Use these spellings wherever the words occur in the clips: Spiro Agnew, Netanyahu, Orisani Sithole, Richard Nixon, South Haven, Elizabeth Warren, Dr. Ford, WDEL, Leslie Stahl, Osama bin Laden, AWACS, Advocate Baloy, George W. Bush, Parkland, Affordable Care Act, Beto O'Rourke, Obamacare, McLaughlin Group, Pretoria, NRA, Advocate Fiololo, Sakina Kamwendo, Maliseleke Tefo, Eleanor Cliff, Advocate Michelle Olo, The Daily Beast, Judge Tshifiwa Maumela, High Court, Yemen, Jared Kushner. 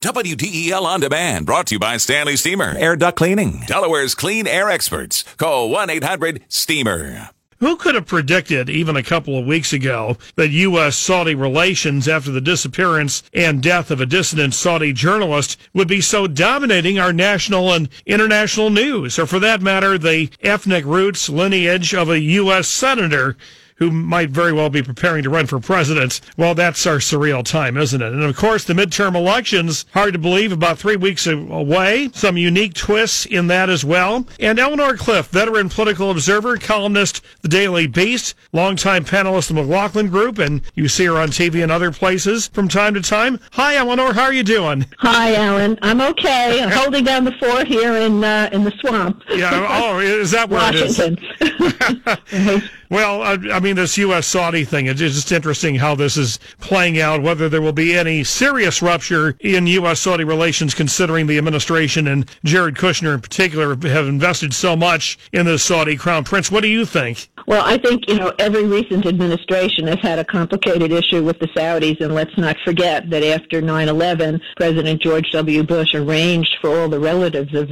WDEL On Demand, brought to you by Stanley Steamer. Air duct cleaning. Delaware's clean air experts. Call 1-800-STEAMER. Who could have predicted even a couple of weeks ago that U.S.-Saudi relations after the disappearance and death of a dissident Saudi journalist would be so dominating our national and international news, or for that matter, the ethnic roots lineage of a U.S. senator who might very well be preparing to run for president? Well, that's our surreal time, isn't it? And, of course, the midterm elections, hard to believe, about 3 weeks away. Some unique twists in that as well. And Eleanor Cliff, veteran political observer, columnist, The Daily Beast, longtime panelist of the McLaughlin Group, and you see her on TV and other places from time to time. Hi, Eleanor. How are you doing? Hi, Alan. I'm okay. I'm holding down the fort here in the swamp. Yeah. Oh, is that where Washington. It is? Well, I mean, this U.S.-Saudi thing, it's just interesting how this is playing out, whether there will be any serious rupture in U.S.-Saudi relations, considering the administration and Jared Kushner in particular have invested so much in the Saudi crown prince. What do you think? Well, I think, every recent administration has had a complicated issue with the Saudis, and let's not forget that after 9/11, President George W. Bush arranged for all the relatives of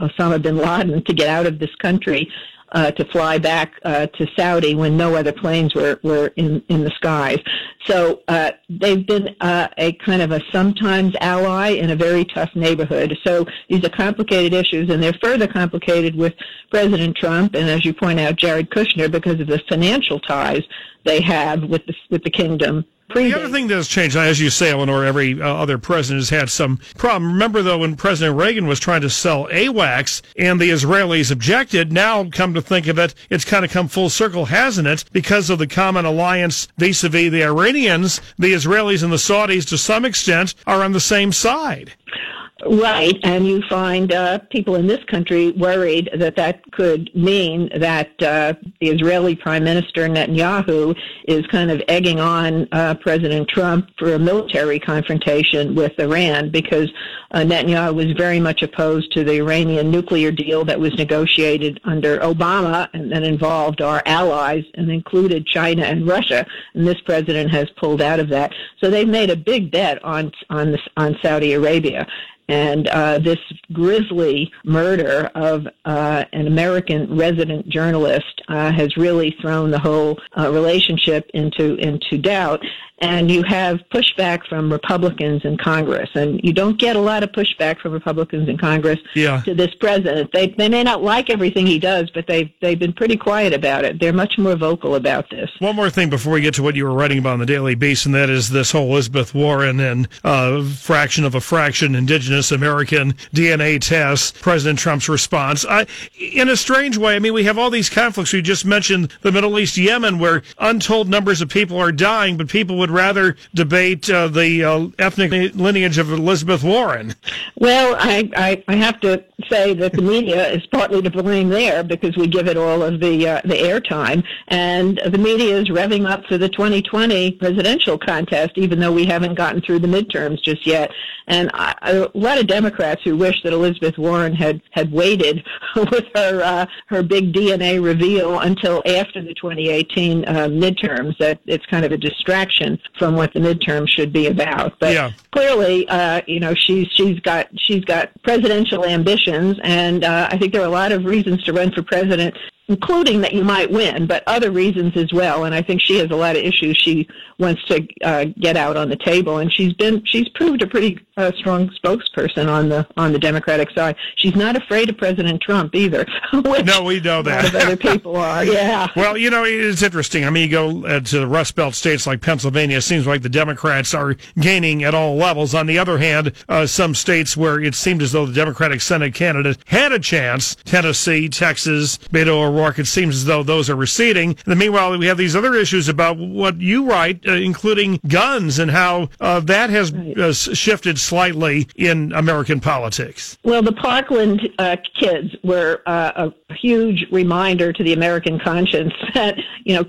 Osama bin Laden to get out of this country. To fly back to Saudi when no other planes were in the skies. So they've been a kind of a sometimes ally in a very tough neighborhood. So these are complicated issues, and they're further complicated with President Trump and, as you point out, Jared Kushner, because of the financial ties they have with the kingdom. The other thing that's changed, as you say, Eleanor, every other president has had some problem. Remember, though, when President Reagan was trying to sell AWACS and the Israelis objected, now, come to think of it, it's kind of come full circle, hasn't it? Because of the common alliance vis-a-vis the Iranians, the Israelis and the Saudis, to some extent, are on the same side. Right, and you find people in this country worried that could mean that the Israeli Prime Minister Netanyahu is kind of egging on President Trump for a military confrontation with Iran, because Netanyahu was very much opposed to the Iranian nuclear deal that was negotiated under Obama and that involved our allies and included China and Russia, and this president has pulled out of that. So they've made a big bet on Saudi Arabia. And this grisly murder of an American resident journalist has really thrown the whole relationship into doubt. And you have pushback from Republicans in Congress. And you don't get a lot of pushback from Republicans in Congress to this president. They may not like everything he does, but they've been pretty quiet about it. They're much more vocal about this. One more thing before we get to what you were writing about on the Daily Beast, and that is this whole Elizabeth Warren and fraction of a fraction indigenous American DNA test, President Trump's response. In a strange way, I mean, we have all these conflicts. We just mentioned the Middle East, Yemen, where untold numbers of people are dying, but people would rather debate the ethnic lineage of Elizabeth Warren. Well, I have to say that the media is partly to blame there, because we give it all of the airtime, and the media is revving up for the 2020 presidential contest, even though we haven't gotten through the midterms just yet. And a lot of Democrats who wish that Elizabeth Warren had waited with her big DNA reveal until after the 2018 midterms. That it's kind of a distraction from what the midterms should be about. But clearly, she's got presidential ambitions, and I think there are a lot of reasons to run for president, including that you might win, but other reasons as well. And I think she has a lot of issues she wants to get out on the table. And she's proved a pretty strong spokesperson on the Democratic side. She's not afraid of President Trump either. No, we know that. A lot of other people are. Yeah. Well, it's interesting. I mean, you go to the Rust Belt states like Pennsylvania. It seems like the Democrats are gaining at all levels. On the other hand, some states where it seemed as though the Democratic Senate candidate had a chance, Tennessee, Texas, Beto O'Rourke, it seems as though those are receding. And meanwhile, we have these other issues about what you write, including guns, and how that has shifted slightly in American politics. Well, the Parkland kids were a huge reminder to the American conscience that,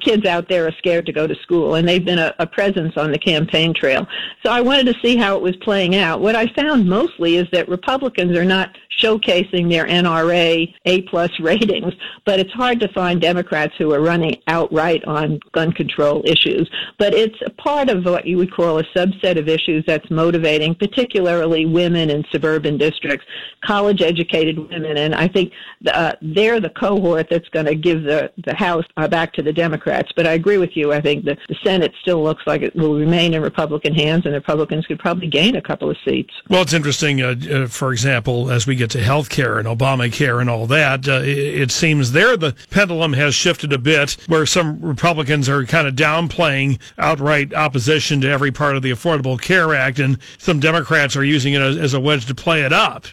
kids out there are scared to go to school, and they've been a presence on the campaign trail. So I wanted to see how it was playing out. What I found mostly is that Republicans are not showcasing their NRA A-plus ratings, but it's hard to find Democrats who are running outright on gun control issues, but it's a part of what you would call a subset of issues that's motivating, particularly women in suburban districts, college-educated women, and I think they're the cohort that's going to give the House back to the Democrats. But I agree with you. I think the Senate still looks like it will remain in Republican hands, and the Republicans could probably gain a couple of seats. Well, it's interesting, for example, as we get to health care and Obamacare and all that, it seems there the pendulum has shifted a bit, where some Republicans are kind of downplaying outright opposition to every part of the Affordable Care Act, and some Democrats are using it as a wedge to play it up.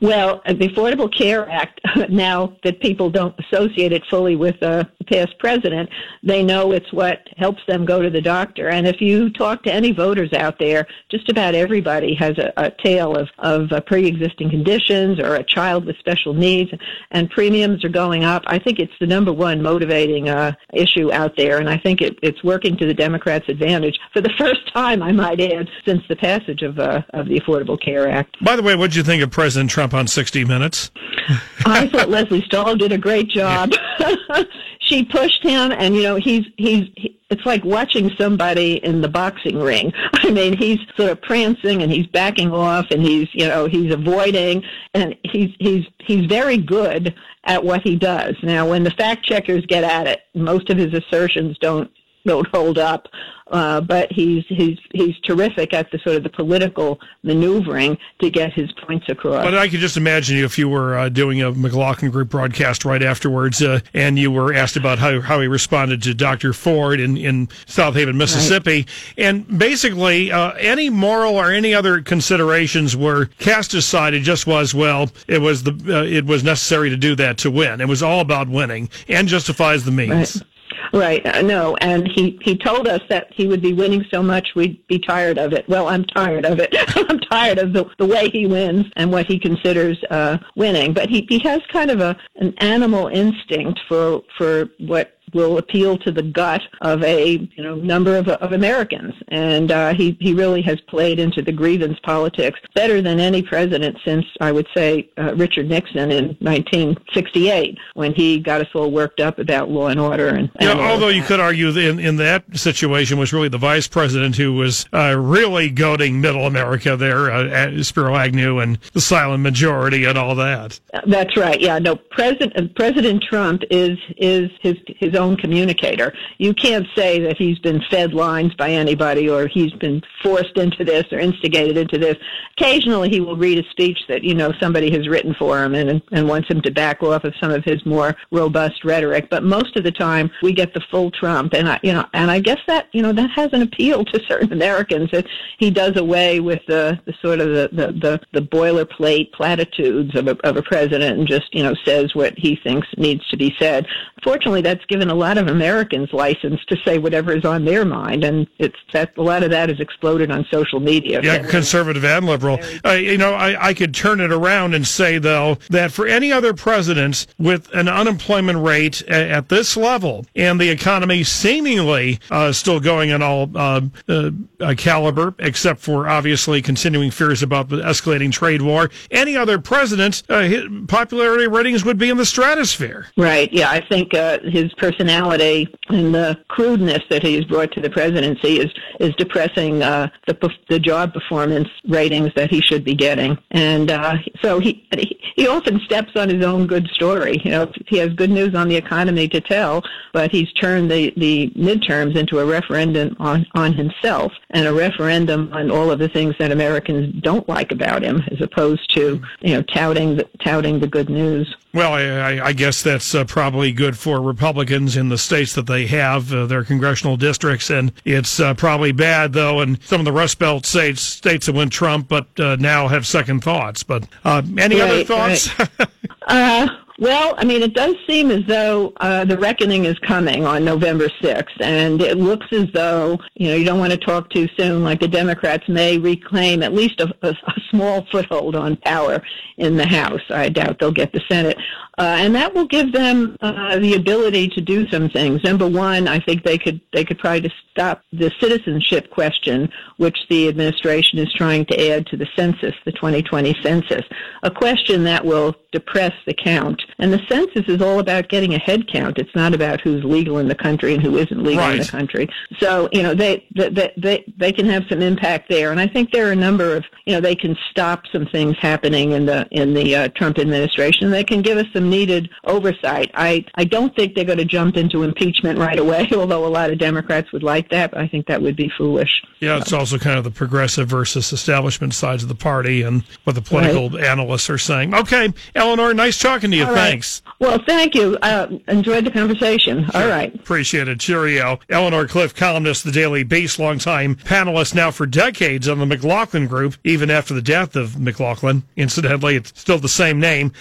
Well, the Affordable Care Act, now that people don't associate it fully with the past president, they know it's what helps them go to the doctor. And if you talk to any voters out there, just about everybody has a tale of pre-existing conditions or a child with special needs, and premiums are going up. I think it's the number one motivating issue out there, and I think it's working to the Democrats' advantage for the first time, I might add, since the passage of the Affordable Care Act. By the way, what did you think of President Trump on 60 Minutes? I thought Leslie Stahl did a great job. She pushed him, and you know, it's like watching somebody in the boxing ring. I mean, he's sort of prancing and he's backing off and he's avoiding, and he's very good at what he does. Now, when the fact checkers get at it, most of his assertions don't hold up. But he's terrific at the sort of the political maneuvering to get his points across. But I could just imagine if you were doing a McLaughlin Group broadcast right afterwards, and you were asked about how he responded to Dr. Ford in South Haven, Mississippi, right. And basically any moral or any other considerations were cast aside. It just was, well, it was necessary to do that to win. It was all about winning and justifies the means. Right. Right, no, and he told us that he would be winning so much we'd be tired of it. Well, I'm tired of it. I'm tired of the way he wins and what he considers winning. But he has kind of an animal instinct for what will appeal to the gut of a number of Americans, and he really has played into the grievance politics better than any president since, I would say, Richard Nixon in 1968, when he got us all worked up about law and order. And although you could argue in that situation was really the vice president who was really goading middle America there, Spiro Agnew and the silent majority and all that. That's right. Yeah. No. President Trump is his own communicator. You can't say that he's been fed lines by anybody or he's been forced into this or instigated into this. Occasionally he will read a speech that, you know, somebody has written for him and wants him to back off of some of his more robust rhetoric. But most of the time we get the full Trump. And I guess that, you know, that has an appeal to certain Americans, that he does away with the sort of the boilerplate platitudes of a president and just, you know, says what he thinks needs to be said. Fortunately, that's given a lot of Americans license to say whatever is on their mind, and it's that a lot of that has exploded on social media. Yeah, conservative and liberal. I could turn it around and say, though, that for any other president with an unemployment rate at this level and the economy seemingly still going in all caliber, except for obviously continuing fears about the escalating trade war, any other president, his popularity ratings would be in the stratosphere. Right. Yeah, I think his personality and the crudeness that he's brought to the presidency is depressing the job performance ratings that he should be getting. And so he often steps on his own good story. You know, he has good news on the economy to tell, but he's turned the midterms into a referendum on himself and a referendum on all of the things that Americans don't like about him, as opposed to, you know, touting the good news. Well, I guess that's probably good for Republicans in the states that they have, their congressional districts, and it's probably bad, though, in some of the Rust Belt states that went Trump, but now have second thoughts. But any other thoughts? Right. Well, I mean, it does seem as though the reckoning is coming on November 6th, and it looks as though, you know, you don't want to talk too soon, like the Democrats may reclaim at least a small foothold on power in the House. I doubt they'll get the Senate. And that will give them the ability to do some things. Number one, I think they could probably just stop the citizenship question, which the administration is trying to add to the census, the 2020 census, a question that will depress the count. And the census is all about getting a head count. It's not about who's legal in the country and who isn't legal in the country. So, you know, they can have some impact there. And I think there are a number of, you know, they can stop some things happening in the Trump administration. They can give us some needed oversight. I don't think they're going to jump into impeachment right away, although a lot of Democrats would like that. But I think that would be foolish. Yeah, it's also kind of the progressive versus establishment sides of the party and what the political analysts are saying. Okay, Eleanor, nice talking to you. Right. Thanks. Well, thank you. Enjoyed the conversation. Sure. All right. Appreciate it. Cheerio. Eleanor Cliff, columnist, The Daily Beast, longtime panelist now for decades on the McLaughlin Group, even after the death of McLaughlin. Incidentally, it's still the same name.